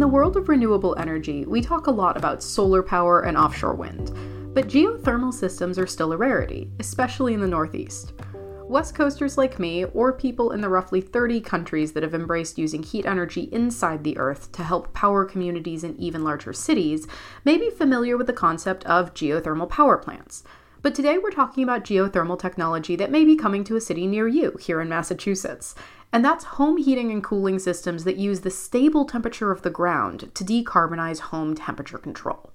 In the world of renewable energy, we talk a lot about solar power and offshore wind, but geothermal systems are still a rarity, especially in the Northeast. West Coasters like me, or people in the roughly 30 countries that have embraced using heat energy inside the Earth to help power communities and even larger cities, may be familiar with the concept of geothermal power plants. But today we're talking about geothermal technology that may be coming to a city near you here in Massachusetts. And that's home heating and cooling systems that use the stable temperature of the ground to decarbonize home temperature control.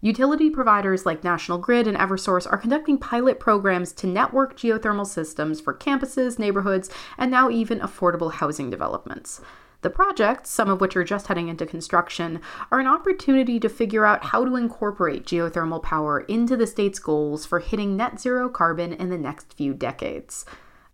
Utility providers like National Grid and Eversource are conducting pilot programs to network geothermal systems for campuses, neighborhoods, and now even affordable housing developments. The projects, some of which are just heading into construction, are an opportunity to figure out how to incorporate geothermal power into the state's goals for hitting net zero carbon in the next few decades.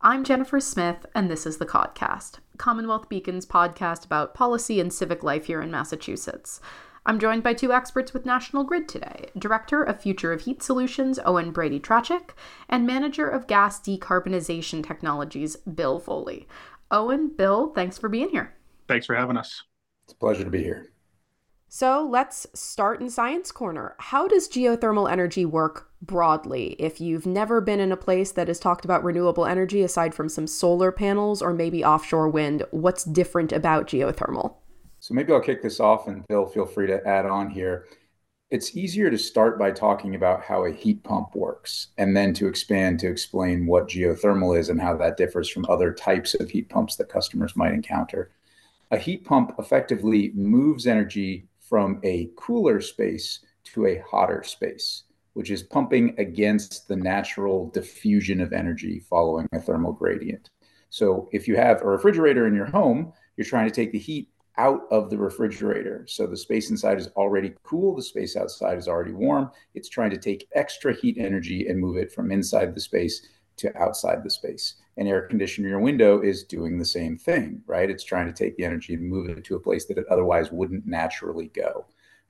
I'm Jennifer Smith, and this is the Codcast, Commonwealth Beacon's podcast about policy and civic life here in Massachusetts. I'm joined by two experts with National Grid today, Director of Future of Heat Solutions, Owen Brady-Traczyk, and Manager of Gas Decarbonization Technologies, Bill Foley. Owen, Bill, thanks for being here. Thanks for having us. It's a pleasure to be here. So let's start in Science Corner. How does geothermal energy work broadly? If you've never been in a place that has talked about renewable energy, aside from some solar panels or maybe offshore wind, what's different about geothermal? So maybe I'll kick this off, and Bill, feel free to add on here. It's easier to start by talking about how a heat pump works and then to expand to explain what geothermal is and how that differs from other types of heat pumps that customers might encounter. A heat pump effectively moves energy from a cooler space to a hotter space, which is pumping against the natural diffusion of energy following a thermal gradient. So if you have a refrigerator in your home, you're trying to take the heat out of the refrigerator. So the space inside is already cool, the space outside is already warm. It's trying to take extra heat energy and move it from inside the space to outside the space. An air conditioner in your window is doing the same thing, right? It's trying to take the energy and move it to a place that it otherwise wouldn't naturally go.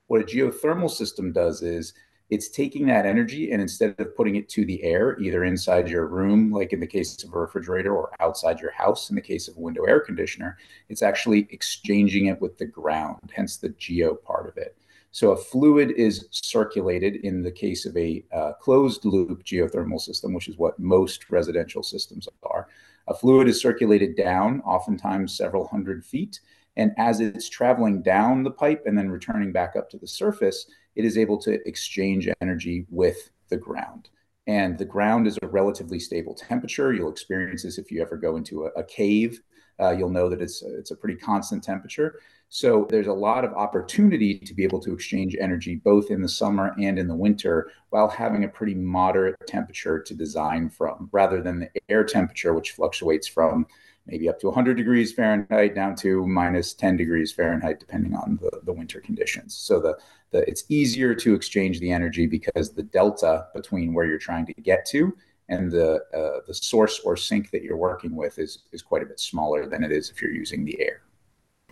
What a geothermal system does is it's taking that energy and instead of putting it to the air, either inside your room, like in the case of a refrigerator, or outside your house, in the case of a window air conditioner, it's actually exchanging it with the ground, hence the geo part of it. So a fluid is circulated in the case of a closed loop geothermal system, which is what most residential systems are. A fluid is circulated down, oftentimes several hundred feet. And as it's traveling down the pipe and then returning back up to the surface, it is able to exchange energy with the ground. And the ground is a relatively stable temperature. You'll experience this if you ever go into a cave. You'll know that it's a pretty constant temperature. So there's a lot of opportunity to be able to exchange energy both in the summer and in the winter while having a pretty moderate temperature to design from, rather than the air temperature, which fluctuates from maybe up to 100 degrees Fahrenheit down to minus 10 degrees Fahrenheit, depending on the winter conditions. So it's easier to exchange the energy because the delta between where you're trying to get to and the source or sink that you're working with is quite a bit smaller than it is if you're using the air.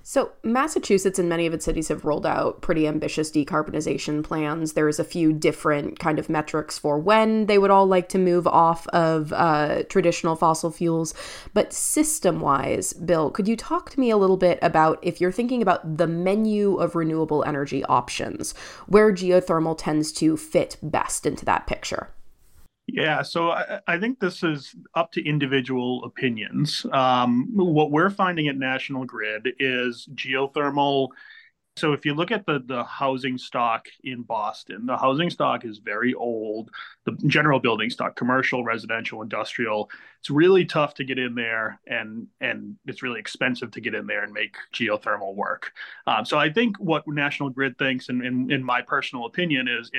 So Massachusetts and many of its cities have rolled out pretty ambitious decarbonization plans. There's a few different kind of metrics for when they would all like to move off of traditional fossil fuels. But system-wise, Bill, could you talk to me a little bit about, if you're thinking about the menu of renewable energy options, where geothermal tends to fit best into that picture? Yeah, so I think this is up to individual opinions. What we're finding at National Grid is geothermal. So if you look at the housing stock in Boston, the housing stock is very old. The general building stock, commercial, residential, industrial, it's really tough to get in there and it's really expensive to get in there and make geothermal work. So I think what National Grid thinks, and in my personal opinion, is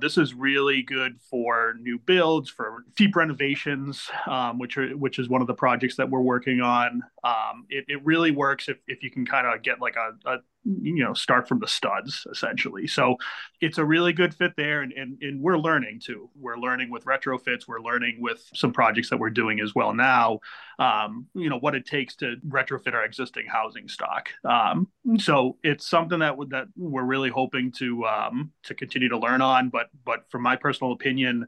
this is really good for new builds, for deep renovations, which is one of the projects that we're working on. It really works if you can kind of get like a start from the studs, essentially. So it's a really good fit there. And we're learning too. We're learning with retrofits. We're learning with some projects that we're doing as well now, what it takes to retrofit our existing housing stock. So it's something that we're really hoping to continue to learn on. But from my personal opinion,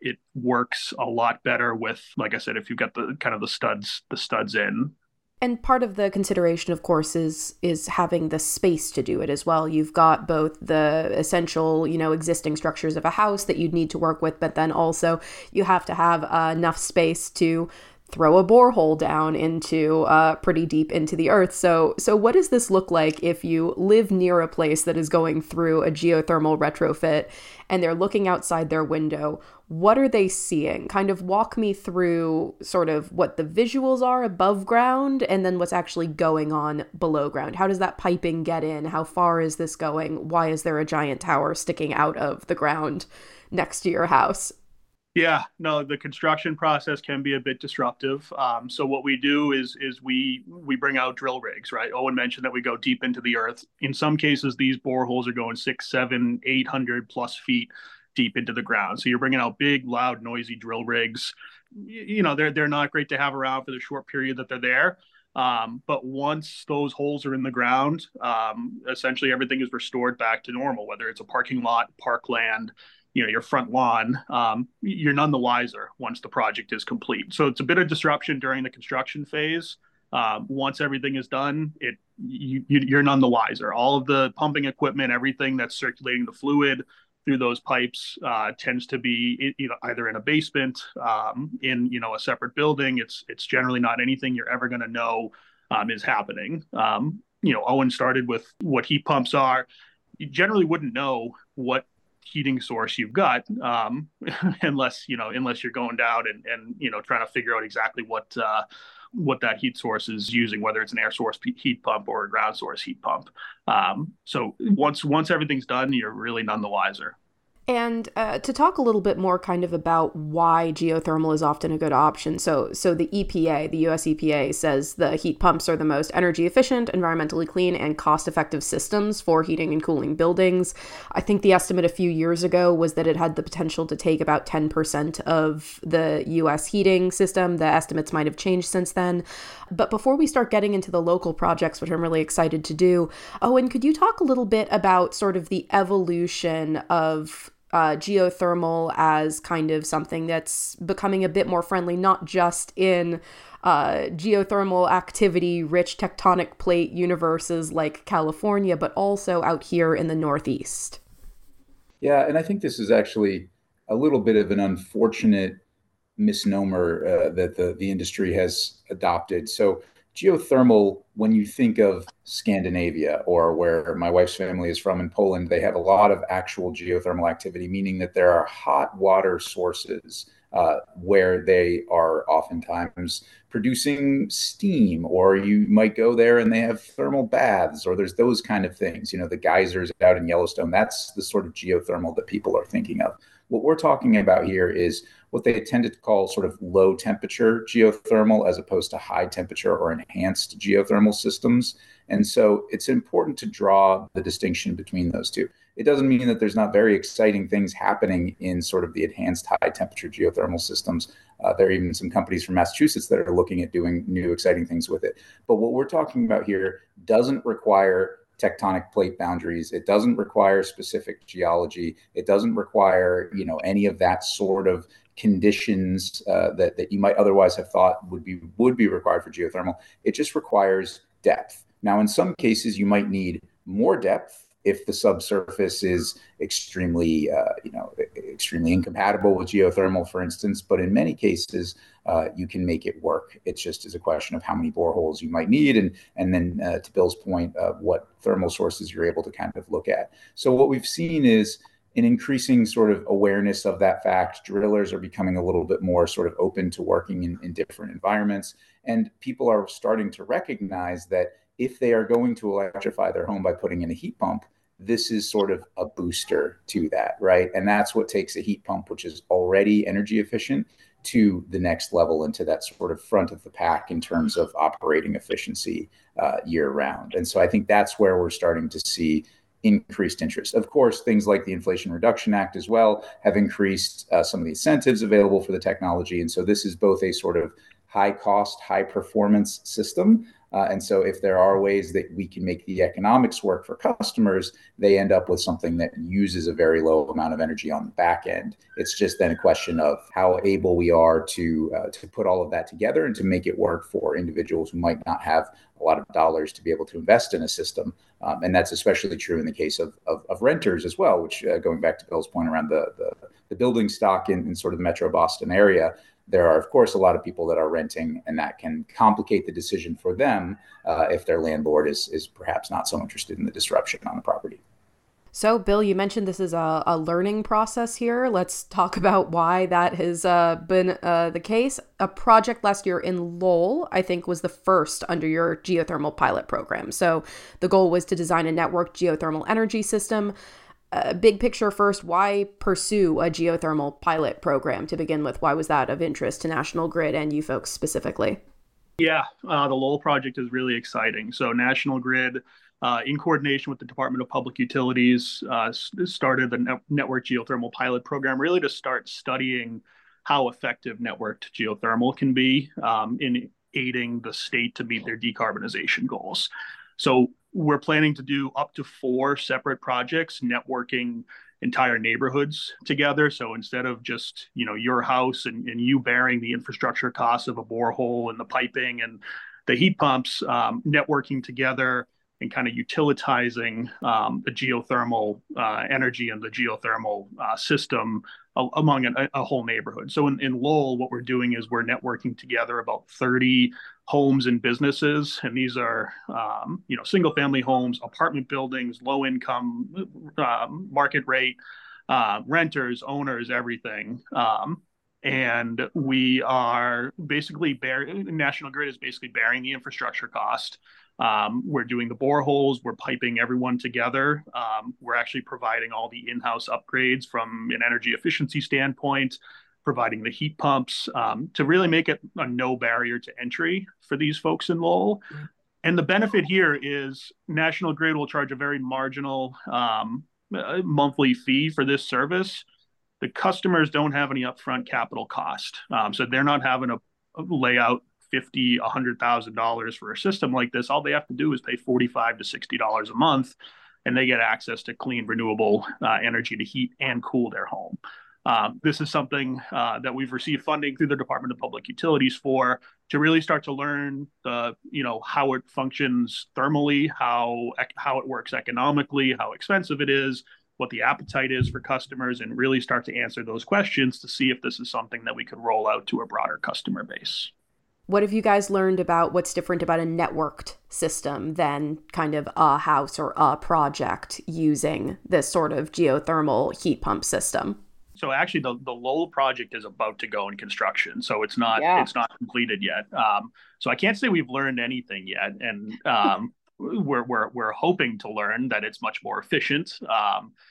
it works a lot better with, like I said, if you've got the studs in. And part of the consideration, of course, is having the space to do it as well. You've got both the essential, existing structures of a house that you'd need to work with, but then also you have to have enough space to throw a borehole down into pretty deep into the earth. So what does this look like if you live near a place that is going through a geothermal retrofit and they're looking outside their window? What are they seeing? Kind of walk me through sort of what the visuals are above ground and then what's actually going on below ground. How does that piping get in? How far is this going? Why is there a giant tower sticking out of the ground next to your house? Yeah, no, the construction process can be a bit disruptive. So what we do is we bring out drill rigs, right? Owen mentioned that we go deep into the earth. In some cases, these boreholes are going 600, 700, 800 plus feet deep into the ground. So you're bringing out big, loud, noisy drill rigs. They're not great to have around for the short period that they're there. But once those holes are in the ground, essentially everything is restored back to normal, whether it's a parking lot, parkland, your front lawn. You're none the wiser once the project is complete. So it's a bit of disruption during the construction phase. Once everything is done, you're none the wiser. All of the pumping equipment, everything that's circulating the fluid through those pipes tends to be either in a basement, in a separate building. It's generally not anything you're ever going to know is happening. Owen started with what heat pumps are. You generally wouldn't know what heating source you've got unless you're going down and trying to figure out exactly what that heat source is using, whether it's an air source heat pump or a ground source heat pump. So once everything's done, you're really none the wiser. And to talk a little bit more kind of about why geothermal is often a good option. So the EPA, the US EPA, says the heat pumps are the most energy efficient, environmentally clean, and cost-effective systems for heating and cooling buildings. I think the estimate a few years ago was that it had the potential to take about 10% of the US heating system. The estimates might have changed since then. But before we start getting into the local projects, which I'm really excited to do, Owen, could you talk a little bit about sort of the evolution of geothermal as kind of something that's becoming a bit more friendly, not just in geothermal activity, rich tectonic plate universes like California, but also out here in the Northeast? Yeah, and I think this is actually a little bit of an unfortunate misnomer that the industry has adopted. So geothermal, when you think of Scandinavia or where my wife's family is from in Poland, they have a lot of actual geothermal activity, meaning that there are hot water sources where they are oftentimes producing steam, or you might go there and they have thermal baths, or there's those kind of things, the geysers out in Yellowstone. That's the sort of geothermal that people are thinking of. What we're talking about here is what they tend to call sort of low temperature geothermal as opposed to high temperature or enhanced geothermal systems. And so it's important to draw the distinction between those two. It doesn't mean that there's not very exciting things happening in sort of the enhanced high temperature geothermal systems. There are even some companies from Massachusetts that are looking at doing new exciting things with it. But what we're talking about here doesn't require tectonic plate boundaries. It doesn't require specific geology. It doesn't require, any of that sort of conditions that you might otherwise have thought would be required for geothermal. It just requires depth. Now, in some cases, you might need more depth if the subsurface is extremely incompatible with geothermal, for instance. But in many cases, you can make it work. It just is a question of how many boreholes you might need. And then to Bill's point, what thermal sources you're able to kind of look at. So what we've seen is an increasing sort of awareness of that fact. Drillers are becoming a little bit more sort of open to working in different environments. And people are starting to recognize that if they are going to electrify their home by putting in a heat pump, this is sort of a booster to that, right? And that's what takes a heat pump, which is already energy efficient, to the next level and to that sort of front of the pack in terms of operating efficiency year round. And so I think that's where we're starting to see increased interest. Of course, things like the Inflation Reduction Act as well have increased some of the incentives available for the technology. And so this is both a sort of high cost, high performance system And so if there are ways that we can make the economics work for customers, they end up with something that uses a very low amount of energy on the back end. It's just then a question of how able we are to put all of that together and to make it work for individuals who might not have a lot of dollars to be able to invest in a system. And that's especially true in the case of renters as well, which going back to Bill's point around the building stock in sort of the Metro Boston area, there are, of course, a lot of people that are renting, and that can complicate the decision for them if their landlord is perhaps not so interested in the disruption on the property. So, Bill, you mentioned this is a learning process here. Let's talk about why that has been the case. A project last year in Lowell, I think, was the first under your geothermal pilot program. So the goal was to design a networked geothermal energy system. Big picture first, why pursue a geothermal pilot program to begin with? Why was that of interest to National Grid and you folks specifically? Yeah, the Lowell project is really exciting. So National Grid, in coordination with the Department of Public Utilities, started the network geothermal pilot program really to start studying how effective networked geothermal can be in aiding the state to meet their decarbonization goals. So we're planning to do up to 4 separate projects, networking entire neighborhoods together. So instead of just, you know, your house and you bearing the infrastructure costs of a borehole and the piping and the heat pumps, networking together and kind of utilitizing the geothermal energy and the geothermal system among a whole neighborhood. So in Lowell, what we're doing is we're networking together about 30 homes and businesses. And these are, single family homes, apartment buildings, low income, market rate, renters, owners, everything. And we are basically, National Grid is basically bearing the infrastructure cost. We're doing the boreholes, we're piping everyone together. We're actually providing all the in-house upgrades from an energy efficiency standpoint, providing the heat pumps to really make it a no barrier to entry for these folks in Lowell. Mm-hmm. And the benefit here is National Grid will charge a very marginal monthly fee for this service. The customers don't have any upfront capital cost. So they're not having to lay out $50,000, $100,000 for a system like this. All they have to do is pay $45 to $60 a month, and they get access to clean, renewable energy to heat and cool their home. This is something that we've received funding through the Department of Public Utilities for, to really start to learn how it functions thermally, how it works economically, how expensive it is, what the appetite is for customers, and really start to answer those questions to see if this is something that we could roll out to a broader customer base. What have you guys learned about what's different about a networked system than kind of a house or a project using this sort of geothermal heat pump system? So actually the Lowell project is about to go in construction, so it's not completed yet. So I can't say we've learned anything yet. And we're hoping to learn that it's much more efficient.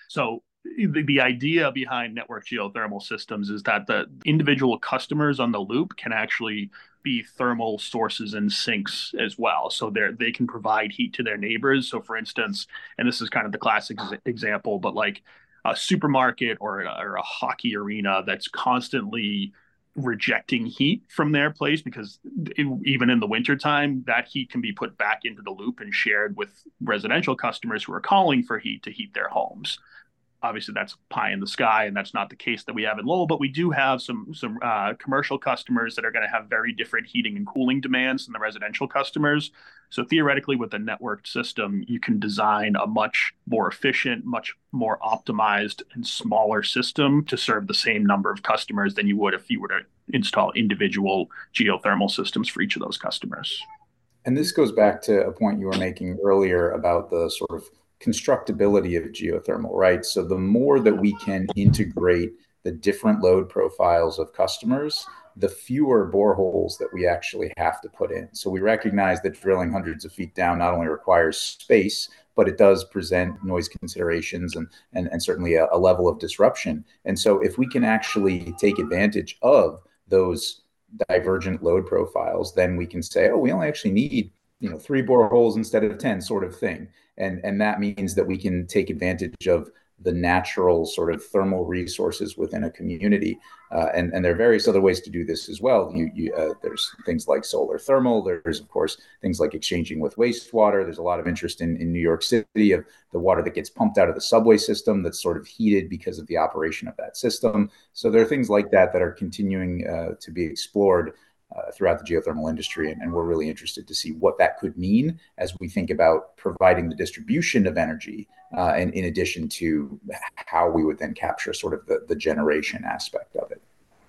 So the idea behind network geothermal systems is that the individual customers on the loop can actually be thermal sources and sinks as well. So they can provide heat to their neighbors. So for instance, and this is kind of the classic example, but like a supermarket or a hockey arena that's constantly rejecting heat from their place, because even in the wintertime, that heat can be put back into the loop and shared with residential customers who are calling for heat to heat their homes. Obviously, that's pie in the sky, and that's not the case that we have in Lowell, but we do have some commercial customers that are going to have very different heating and cooling demands than the residential customers. So theoretically, with a networked system, you can design a much more efficient, much more optimized, and smaller system to serve the same number of customers than you would if you were to install individual geothermal systems for each of those customers. And this goes back to a point you were making earlier about the sort of constructability of geothermal, right? So the more that we can integrate the different load profiles of customers, the fewer boreholes that we actually have to put in. So we recognize that drilling hundreds of feet down not only requires space, but it does present noise considerations and certainly a level of disruption. And so if we can actually take advantage of those divergent load profiles, then we can say, oh, we only actually need 3 boreholes instead of 10 sort of thing. And that means that we can take advantage of the natural sort of thermal resources within a community. And there are various other ways to do this as well. There's things like solar thermal. There's, of course, things like exchanging with wastewater. There's a lot of interest in New York City of the water that gets pumped out of the subway system that's sort of heated because of the operation of that system. So there are things like that that are continuing to be explored throughout the geothermal industry. And we're really interested to see what that could mean as we think about providing the distribution of energy, and in addition to how we would then capture sort of the generation aspect of it.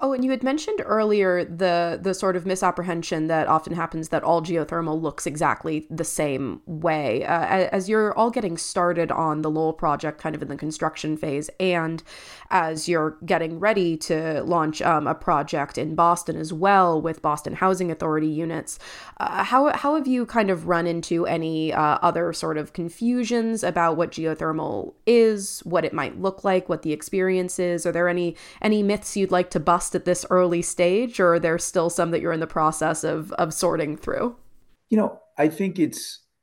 Oh, and you had mentioned earlier the sort of misapprehension that often happens that all geothermal looks exactly the same way. As you're all getting started on the Lowell project, kind of in the construction phase, and as you're getting ready to launch a project in Boston as well with Boston Housing Authority units, how have you kind of run into any other sort of confusions about what geothermal is, what it might look like, what the experience is? Are there any myths you'd like to bust at this early stage, or are there still some that you're in the process of sorting through? You know, I think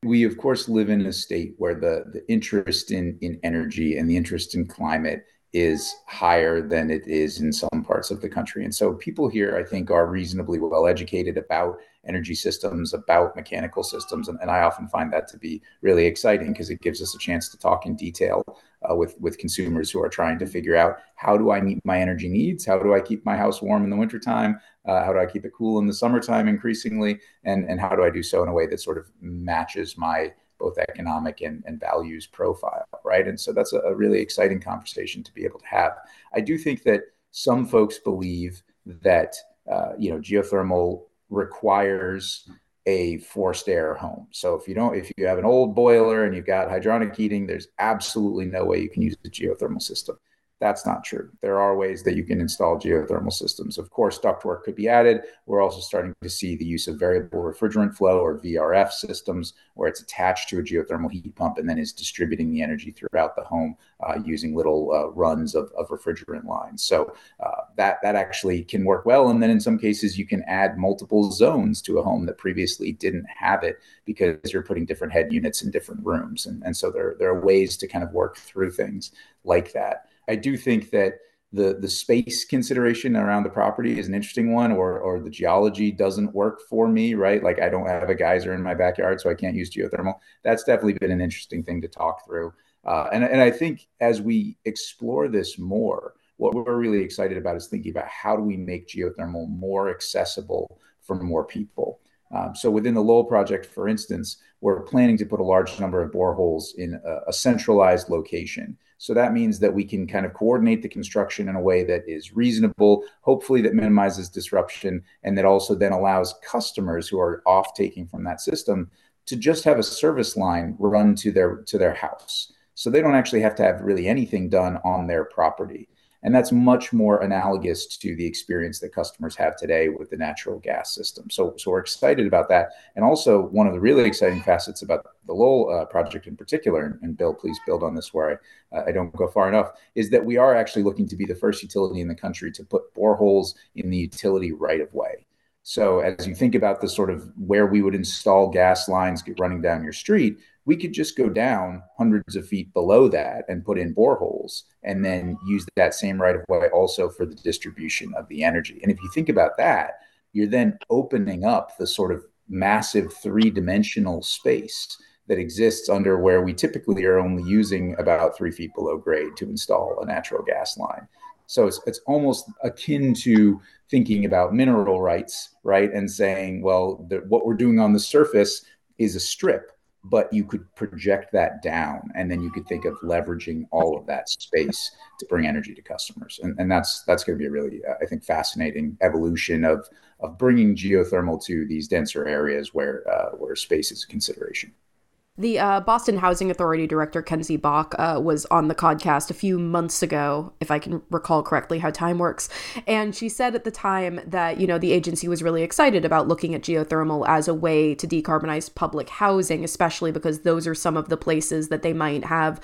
we of course live in a state where the interest in energy and the interest in climate is higher than it is in some parts of the country. And so people here, I think, are reasonably well educated about energy systems, about mechanical systems. And I often find that to be really exciting because it gives us a chance to talk in detail with consumers who are trying to figure out, how do I meet my energy needs? How do I keep my house warm in the wintertime? How do I keep it cool in the summertime increasingly? And how do I do so in a way that sort of matches my both economic and values profile, right? And so that's a really exciting conversation to be able to have. I do think that some folks believe that geothermal requires a forced air home. So if you have an old boiler and you've got hydronic heating, there's absolutely no way you can use a geothermal system. That's not true. There are ways that you can install geothermal systems. Of course, ductwork could be added. We're also starting to see the use of variable refrigerant flow, or VRF systems, where it's attached to a geothermal heat pump and then is distributing the energy throughout the home using little runs of refrigerant lines. So that actually can work well. And then in some cases, you can add multiple zones to a home that previously didn't have it because you're putting different head units in different rooms. And so there are ways to kind of work through things like that. I do think that the space consideration around the property is an interesting one, or the geology doesn't work for me, right? Like, I don't have a geyser in my backyard, so I can't use geothermal. That's definitely been an interesting thing to talk through. And I think as we explore this more, what we're really excited about is thinking about, how do we make geothermal more accessible for more people? So within the Lowell project, for instance, we're planning to put a large number of boreholes in a centralized location. So that means that we can kind of coordinate the construction in a way that is reasonable, hopefully that minimizes disruption, and that also then allows customers who are off taking from that system to just have a service line run to their house. So they don't actually have to have really anything done on their property. And that's much more analogous to the experience that customers have today with the natural gas system. So we're excited about that. And also, one of the really exciting facets about the Lowell project in particular, and Bill, please build on this where I don't go far enough, is that we are actually looking to be the first utility in the country to put boreholes in the utility right-of-way. So as you think about the sort of where we would install gas lines running down your street, we could just go down hundreds of feet below that and put in boreholes, and then use that same right of way also for the distribution of the energy. And if you think about that, you're then opening up the sort of massive three-dimensional space that exists under where we typically are only using about 3 feet below grade to install a natural gas line. So it's almost akin to thinking about mineral rights, right? And saying, well, what we're doing on the surface is a strip, but you could project that down, and then you could think of leveraging all of that space to bring energy to customers. And that's going to be a really, I think, fascinating evolution of bringing geothermal to these denser areas where space is a consideration. The Boston Housing Authority Director, Kenzie Bach, was on the Codcast a few months ago, if I can recall correctly how time works. And she said at the time that, the agency was really excited about looking at geothermal as a way to decarbonize public housing, especially because those are some of the places that they might have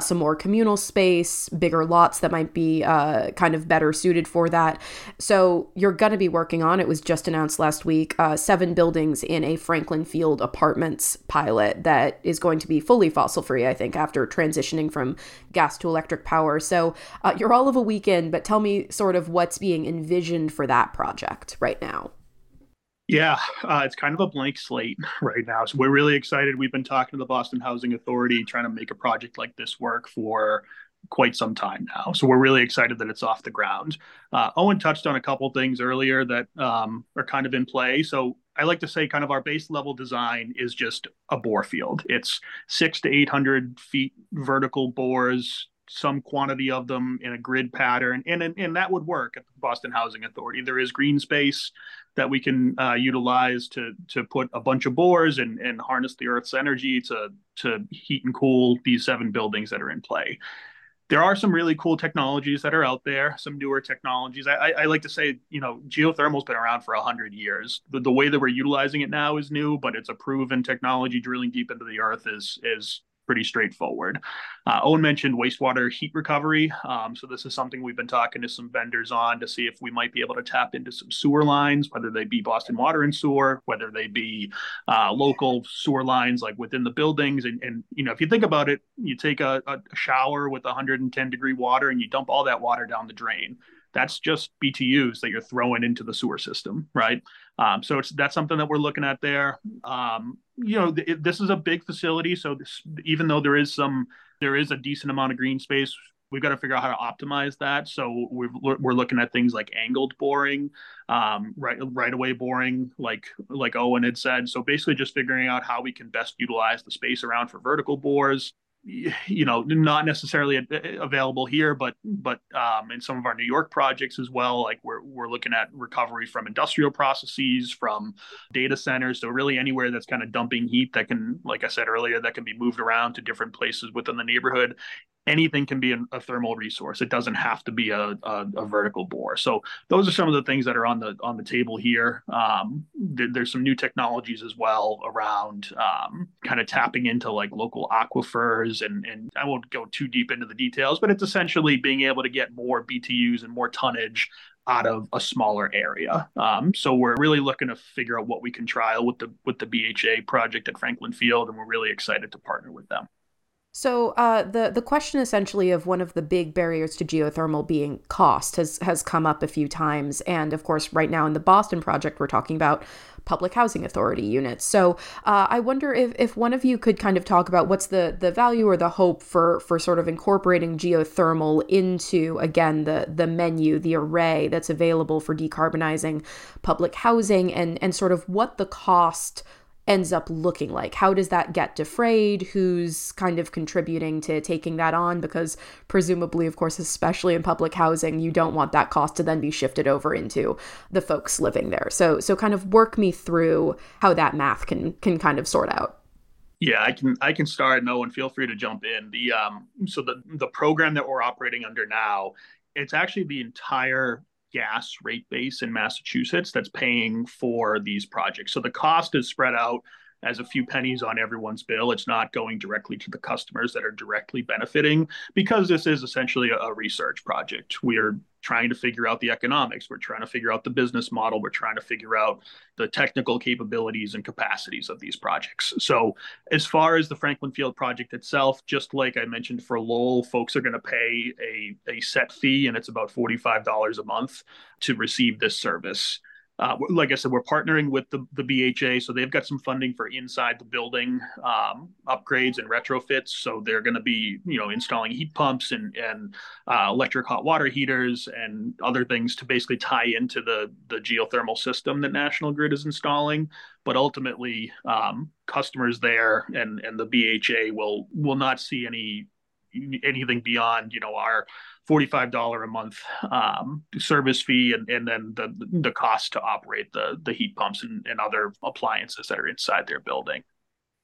some more communal space, bigger lots that might be kind of better suited for that. So you're going to be working on, it was just announced last week, 7 buildings in a Franklin Field Apartments pilot that that is going to be fully fossil free, I think, after transitioning from gas to electric power. So you're all of a week in, but tell me sort of what's being envisioned for that project right now. Yeah, it's kind of a blank slate right now. So we're really excited. We've been talking to the Boston Housing Authority, trying to make a project like this work for quite some time now. So we're really excited that it's off the ground. Owen touched on a couple things earlier that are kind of in play. So I like to say kind of our base level design is just a bore field. It's 600 to 800 feet vertical bores, some quantity of them in a grid pattern. And that would work at the Boston Housing Authority. There is green space that we can utilize to put a bunch of bores and harness the Earth's energy to heat and cool these 7 buildings that are in play. There are some really cool technologies that are out there, some newer technologies. I like to say, you know, geothermal's been around for 100 years. The way that we're utilizing it now is new, but it's a proven technology. Drilling deep into the Earth is pretty straightforward. Owen mentioned wastewater heat recovery. So this is something we've been talking to some vendors on to see if we might be able to tap into some sewer lines, whether they be Boston Water and Sewer, whether they be local sewer lines like within the buildings. And you know, if you think about it, you take a shower with 110 degree water and you dump all that water down the drain. That's just BTUs that you're throwing into the sewer system, right? So that's something that we're looking at there. You know, this is a big facility. So even though there is a decent amount of green space, we've got to figure out how to optimize that. So we're looking at things like angled boring, right-of-way boring, like Owen had said. So basically just figuring out how we can best utilize the space around for vertical bores. You know, not necessarily available here, but in some of our New York projects as well, like we're looking at recovery from industrial processes, from data centers. So really anywhere that's kind of dumping heat that can, like I said earlier, that can be moved around to different places within the neighborhood. Anything can be a thermal resource. It doesn't have to be a vertical bore. So those are some of the things that are on the table here. There's some new technologies as well around kind of tapping into like local aquifers, and I won't go too deep into the details, but it's essentially being able to get more BTUs and more tonnage out of a smaller area. So we're really looking to figure out what we can trial with the BHA project at Franklin Field, and we're really excited to partner with them. So the question essentially of one of the big barriers to geothermal being cost has come up a few times. And of course, right now in the Boston project, we're talking about public housing authority units. So I wonder if one of you could kind of talk about what's the value or the hope for sort of incorporating geothermal into, again, the menu, the array that's available for decarbonizing public housing, and sort of what the cost ends up looking like. How does that get defrayed? Who's kind of contributing to taking that on? Because presumably, of course, especially in public housing, you don't want that cost to then be shifted over into the folks living there. So kind of work me through how that math can kind of sort out. Yeah, I can start. No, and feel free to jump in. So the program that we're operating under now, it's actually the entire gas rate base in Massachusetts that's paying for these projects. So the cost is spread out as a few pennies on everyone's bill. It's not going directly to the customers that are directly benefiting, because this is essentially a research project. We're trying to figure out the economics. We're trying to figure out the business model. We're trying to figure out the technical capabilities and capacities of these projects. So as far as the Franklin Field project itself, just like I mentioned for Lowell, folks are going to pay a set fee, and it's about $45 a month to receive this service. Like I said, we're partnering with the BHA, so they've got some funding for inside the building upgrades and retrofits. So they're going to be, you know, installing heat pumps and electric hot water heaters and other things to basically tie into the geothermal system that National Grid is installing. But ultimately, customers there and the BHA will not see anything beyond, you know, our $45 a month service fee, and then the cost to operate the heat pumps and other appliances that are inside their building.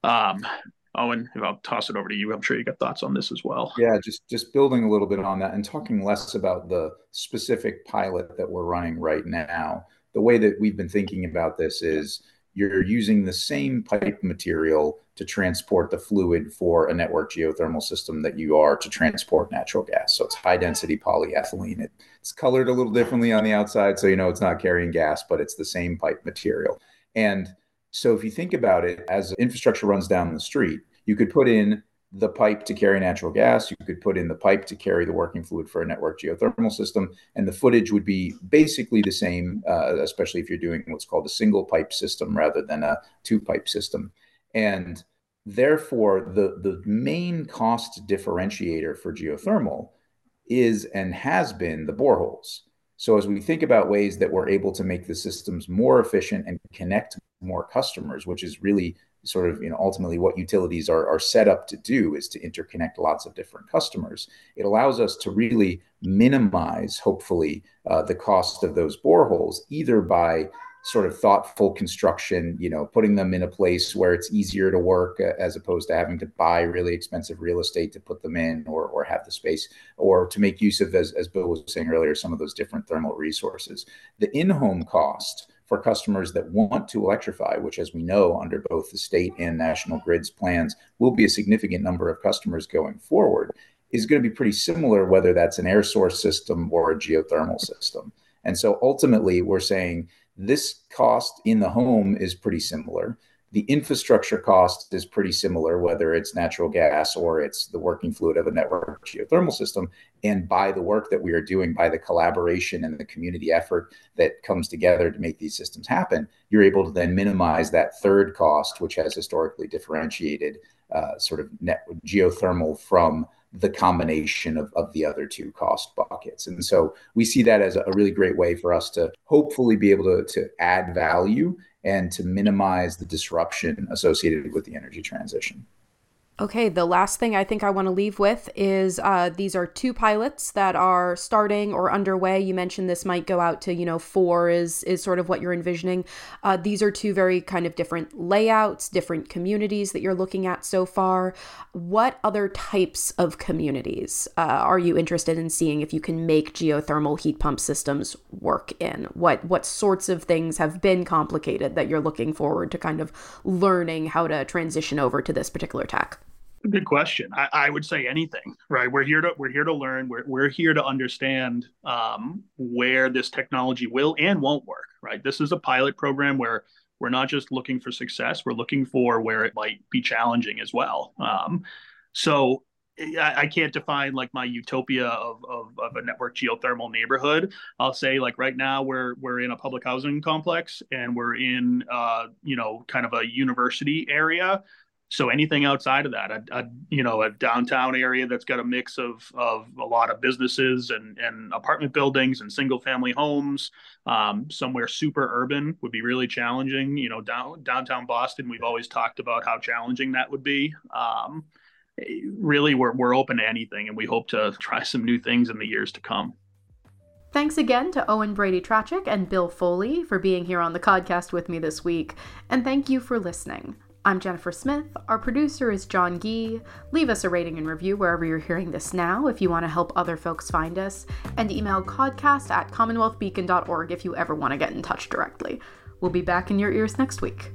Owen, I'll toss it over to you. I'm sure you got thoughts on this as well. Yeah, just building a little bit on that and talking less about the specific pilot that we're running right now. The way that we've been thinking about this is you're using the same pipe material to transport the fluid for a network geothermal system that you are to transport natural gas. So it's high density polyethylene. It's colored a little differently on the outside, so you know it's not carrying gas, but it's the same pipe material. And so if you think about it, as infrastructure runs down the street, You could put in the pipe to carry natural gas. You could put in the pipe to carry the working fluid for a network geothermal system. And the footage would be basically the same, especially if you're doing what's called a single pipe system rather than a two pipe system. And therefore, the main cost differentiator for geothermal is and has been the boreholes. So as we think about ways that we're able to make the systems more efficient and connect more customers, which is really sort of, you know, ultimately what utilities are set up to do, is to interconnect lots of different customers. It allows us to really minimize, hopefully, the cost of those boreholes, either by sort of thoughtful construction, you know, putting them in a place where it's easier to work as opposed to having to buy really expensive real estate to put them in, or have the space, or to make use of, as Bill was saying earlier, some of those different thermal resources. The in-home cost for customers that want to electrify, which, as we know, under both the state and National Grid's plans, will be a significant number of customers going forward, is going to be pretty similar, whether that's an air source system or a geothermal system. And so ultimately, we're saying this cost in the home is pretty similar. The infrastructure cost is pretty similar, whether it's natural gas or it's the working fluid of a network geothermal system. And by the work that we are doing, by the collaboration and the community effort that comes together to make these systems happen, you're able to then minimize that third cost, which has historically differentiated sort of net geothermal from the combination of the other two cost buckets. And so we see that as a really great way for us to hopefully be able to add value and to minimize the disruption associated with the energy transition. Okay, the last thing I think I want to leave with is these are two pilots that are starting or underway. You mentioned this might go out to, you know, four is sort of what you're envisioning. These are two very kind of different layouts, different communities that you're looking at so far. What other types of communities are you interested in seeing if you can make geothermal heat pump systems work in? What sorts of things have been complicated that you're looking forward to kind of learning how to transition over to this particular tech? Good question. I would say anything, right? We're here to learn. We're here to understand where this technology will and won't work, right? This is a pilot program where we're not just looking for success. We're looking for where it might be challenging as well. So I can't define like my utopia of a network geothermal neighborhood. I'll say like right now we're in a public housing complex and we're in kind of a university area. So anything outside of that, a downtown area that's got a mix of a lot of businesses and apartment buildings and single family homes, somewhere super urban would be really challenging. You know, downtown Boston, we've always talked about how challenging that would be. Really, we're open to anything, and we hope to try some new things in the years to come. Thanks again to Owen Brady-Traczyk and Bill Foley for being here on the Codcast with me this week. And thank you for listening. I'm Jennifer Smith. Our producer is John Gee. Leave us a rating and review wherever you're hearing this now if you want to help other folks find us. And email codcast@commonwealthbeacon.org if you ever want to get in touch directly. We'll be back in your ears next week.